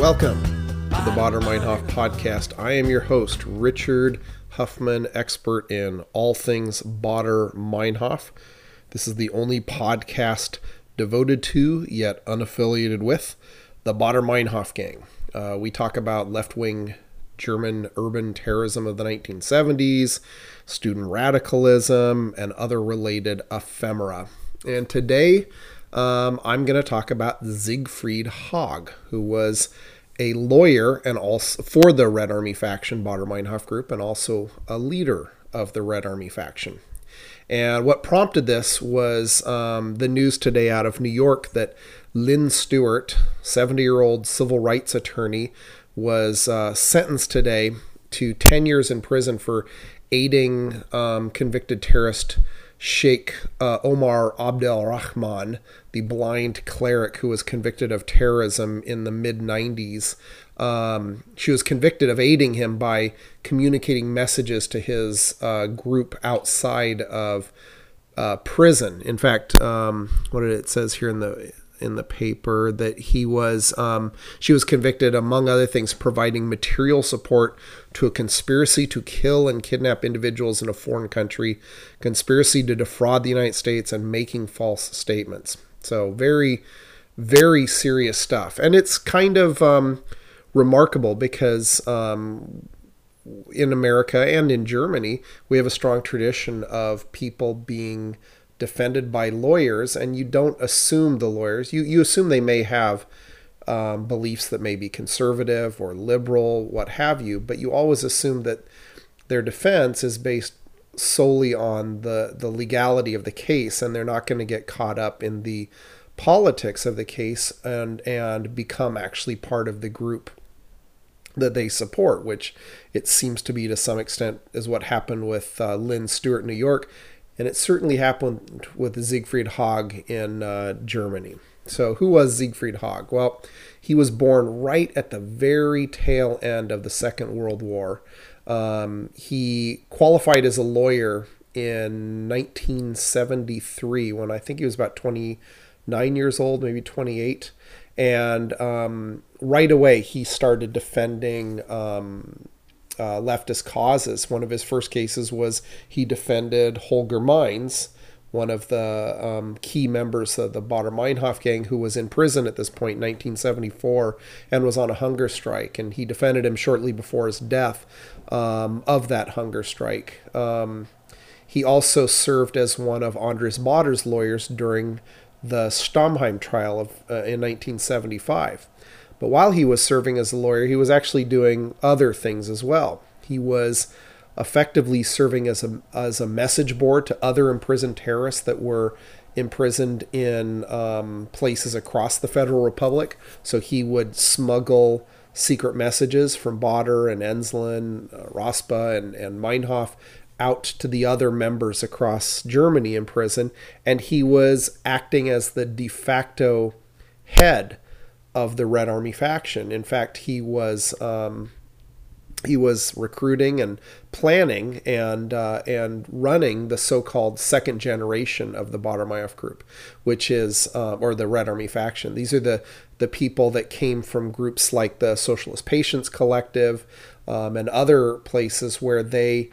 Welcome to the Baader-Meinhof podcast. I am your host, Richard Huffman, expert in all things Baader-Meinhof. This is the only podcast devoted to, yet unaffiliated with, the Baader-Meinhof gang. We talk about left-wing German urban terrorism of the 1970s, student radicalism, and other related ephemera. And today, I'm going to talk about Siegfried Haag, who was a lawyer and also for the Red Army Faction, Baader-Meinhof group, and also a leader of the Red Army Faction. And what prompted this was the news today out of New York that Lynne Stewart, 70-year-old civil rights attorney, was sentenced today to 10 years in prison for aiding convicted terrorist Sheikh Omar Abdel Rahman, the blind cleric who was convicted of terrorism in the mid-90s. She was convicted of aiding him by communicating messages to his group outside of prison. In fact, what did it says here in the paper, that he was, she was convicted, among other things, providing material support to a conspiracy to kill and kidnap individuals in a foreign country, conspiracy to defraud the United States, and making false statements. So very, very serious stuff. And it's kind of remarkable because in America and in Germany, we have a strong tradition of people being defended by lawyers, and you don't assume the lawyers. You assume they may have beliefs that may be conservative or liberal, what have you, but you always assume that their defense is based solely on the legality of the case, and they're not going to get caught up in the politics of the case and become actually part of the group that they support, which it seems to be to some extent is what happened with Lynne Stewart in New York. And it certainly happened with Siegfried Haag in Germany. So who was Siegfried Haag? Well, he was born right at the very tail end of the Second World War. He qualified as a lawyer in 1973 when I think he was about 29 years old, maybe 28. And right away, he started defending leftist causes. One of his first cases was he defended Holger Meins, one of the key members of the Baader-Meinhof gang, who was in prison at this point, 1974, and was on a hunger strike. And he defended him shortly before his death of that hunger strike. He also served as one of Andreas Baader's lawyers during the Stammheim trial of, in 1975. But while he was serving as a lawyer, he was actually doing other things as well. He was effectively serving as a message board to other imprisoned terrorists that were imprisoned in places across the Federal Republic. So he would smuggle secret messages from Baader and Enslin, Raspe, and Meinhof out to the other members across Germany in prison. And he was acting as the de facto head of the Red Army Faction. In fact, he was recruiting and planning and running the so-called second generation of the Baader-Meinhof group, which is or the Red Army Faction. These are the people that came from groups like the Socialist Patients Collective and other places where they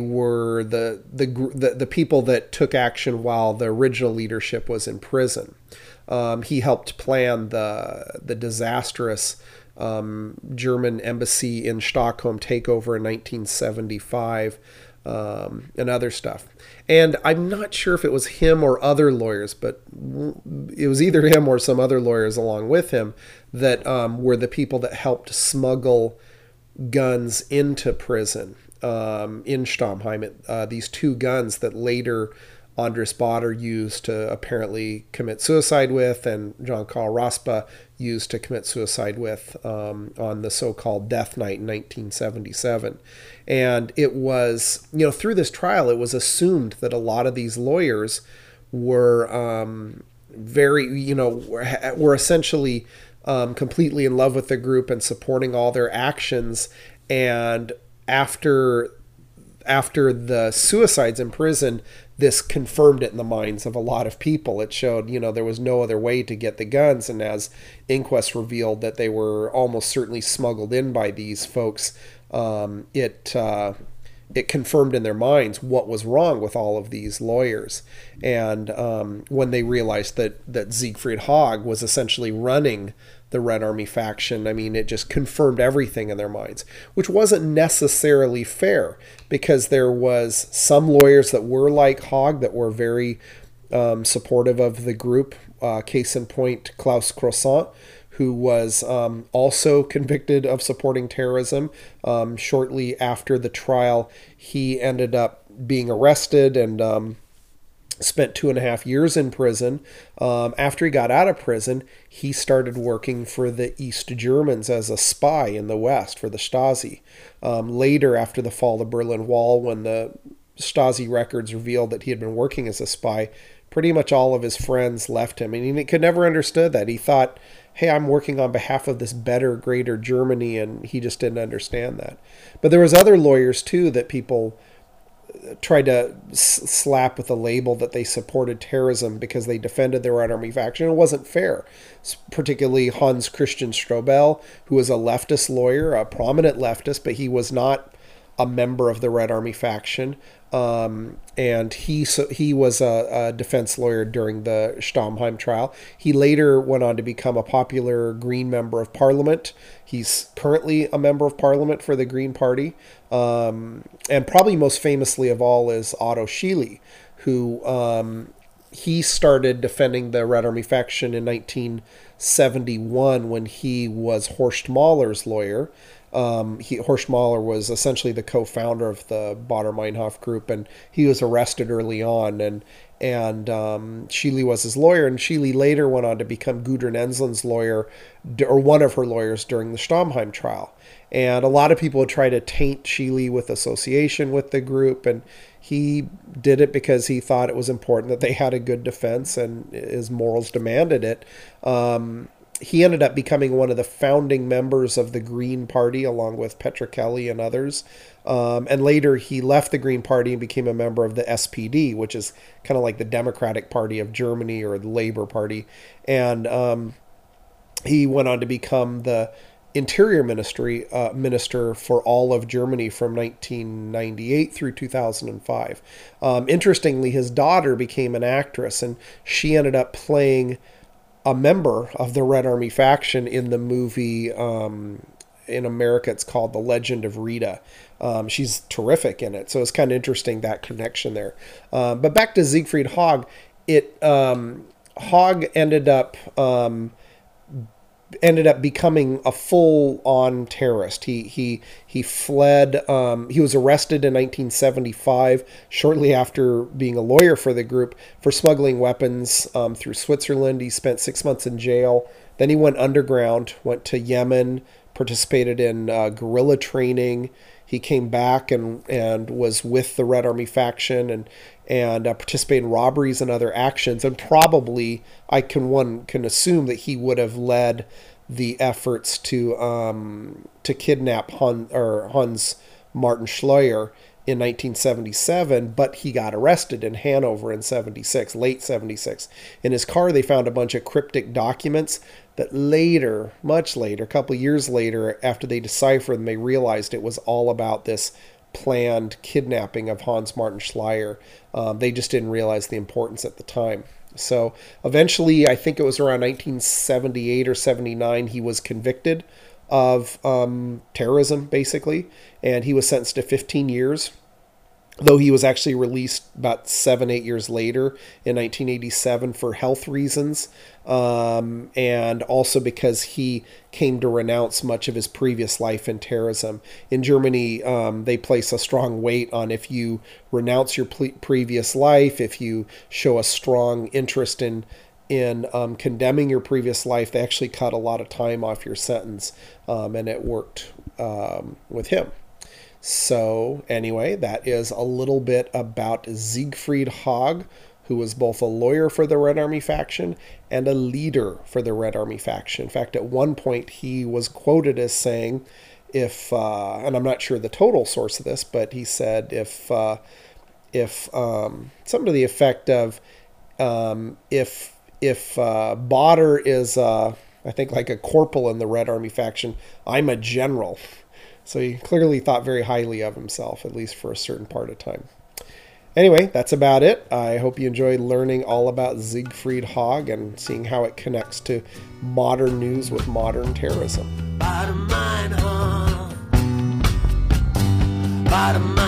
were the people that took action while the original leadership was in prison. He helped plan the disastrous German embassy in Stockholm takeover in 1975 and other stuff. And I'm not sure if it was him or other lawyers, but it was either him or some other lawyers along with him that were the people that helped smuggle guns into prison in Stammheim. These two guns that later Andreas Baader used to apparently commit suicide with, and Jan-Carl Raspe used to commit suicide with on the so-called death night in 1977. And it was, you know, through this trial, it was assumed that a lot of these lawyers were very, you know, were essentially completely in love with the group and supporting all their actions. And after the suicides in prison, this confirmed it in the minds of a lot of people. It showed, you know, there was no other way to get the guns. And as inquests revealed that they were almost certainly smuggled in by these folks, it confirmed in their minds what was wrong with all of these lawyers. And when they realized that Siegfried Haag was essentially running the Red Army faction, I mean, it just confirmed everything in their minds, which wasn't necessarily fair, because there was some lawyers that were like Haag, that were very supportive of the group. Case in point, Klaus Croissant, who was also convicted of supporting terrorism. Shortly after the trial, he ended up being arrested and spent 2.5 years in prison. After he got out of prison, he started working for the East Germans as a spy in the West for the Stasi. Later, after the fall of the Berlin Wall, when the Stasi records revealed that he had been working as a spy, pretty much all of his friends left him. And he could never understood that. He thought, hey, I'm working on behalf of this better, greater Germany, and he just didn't understand that. But there was other lawyers, too, that people tried to slap with a label that they supported terrorism because they defended their Red Army faction. It wasn't fair. Particularly Hans Christian Strobel, who was a leftist lawyer, a prominent leftist, but he was not a member of the Red Army faction. And he was a defense lawyer during the Stammheim trial. He later went on to become a popular Green member of parliament. He's currently a member of parliament for the Green Party. And probably most famously of all is Otto Schily, who, he started defending the Red Army faction in 1971 when he was Horst Mahler's lawyer. Horst Mahler was essentially the co-founder of the Baader-Meinhof group, and he was arrested early on, and Schily was his lawyer, and Schily later went on to become Gudrun Enslin's lawyer, or one of her lawyers, during the Stammheim trial. And a lot of people would try to taint Schily with association with the group, and he did it because he thought it was important that they had a good defense, and his morals demanded it. He ended up becoming one of the founding members of the Green Party, along with Petra Kelly and others. And later he left the Green Party and became a member of the SPD, which is kind of like the Democratic Party of Germany, or the Labor Party. And he went on to become the Interior Minister for all of Germany from 1998 through 2005. Interestingly, his daughter became an actress, and she ended up playing a member of the Red Army faction in the movie, in America, it's called The Legend of Rita. She's terrific in it. So it's kind of interesting, that connection there. But back to Siegfried Haag, Haag ended up becoming a full-on terrorist. He fled. He was arrested in 1975, shortly after being a lawyer for the group, for smuggling weapons through Switzerland. He spent 6 months in jail. Then he went underground, went to Yemen, participated in guerrilla training. He came back and was with the Red Army faction and participated in robberies and other actions. And probably, one can assume that he would have led the efforts to kidnap Hans Martin Schleyer in 1977, but he got arrested in Hanover in '76, late '76. In his car, they found a bunch of cryptic documents that later, much later, a couple of years later, after they deciphered them, they realized it was all about this planned kidnapping of Hans Martin Schleyer. They just didn't realize the importance at the time. So eventually, I think it was around 1978 or 79, he was convicted of terrorism, basically, and he was sentenced to 15 years. Though he was actually released about 7-8 years later in 1987 for health reasons, and also because he came to renounce much of his previous life in terrorism. In Germany, they place a strong weight on if you renounce your previous life, if you show a strong interest in condemning your previous life, they actually cut a lot of time off your sentence, and it worked with him. So anyway, that is a little bit about Siegfried Haag, who was both a lawyer for the Red Army faction and a leader for the Red Army faction. In fact, at one point he was quoted as saying, if, and I'm not sure the total source of this, but he said, if something to the effect of if Baader is I think like a corporal in the Red Army faction, I'm a general. So he clearly thought very highly of himself, at least for a certain part of time. Anyway, that's about it. I hope you enjoyed learning all about Siegfried Haag and seeing how it connects to modern news with modern terrorism. Baader-Meinhof. Baader-Meinhof.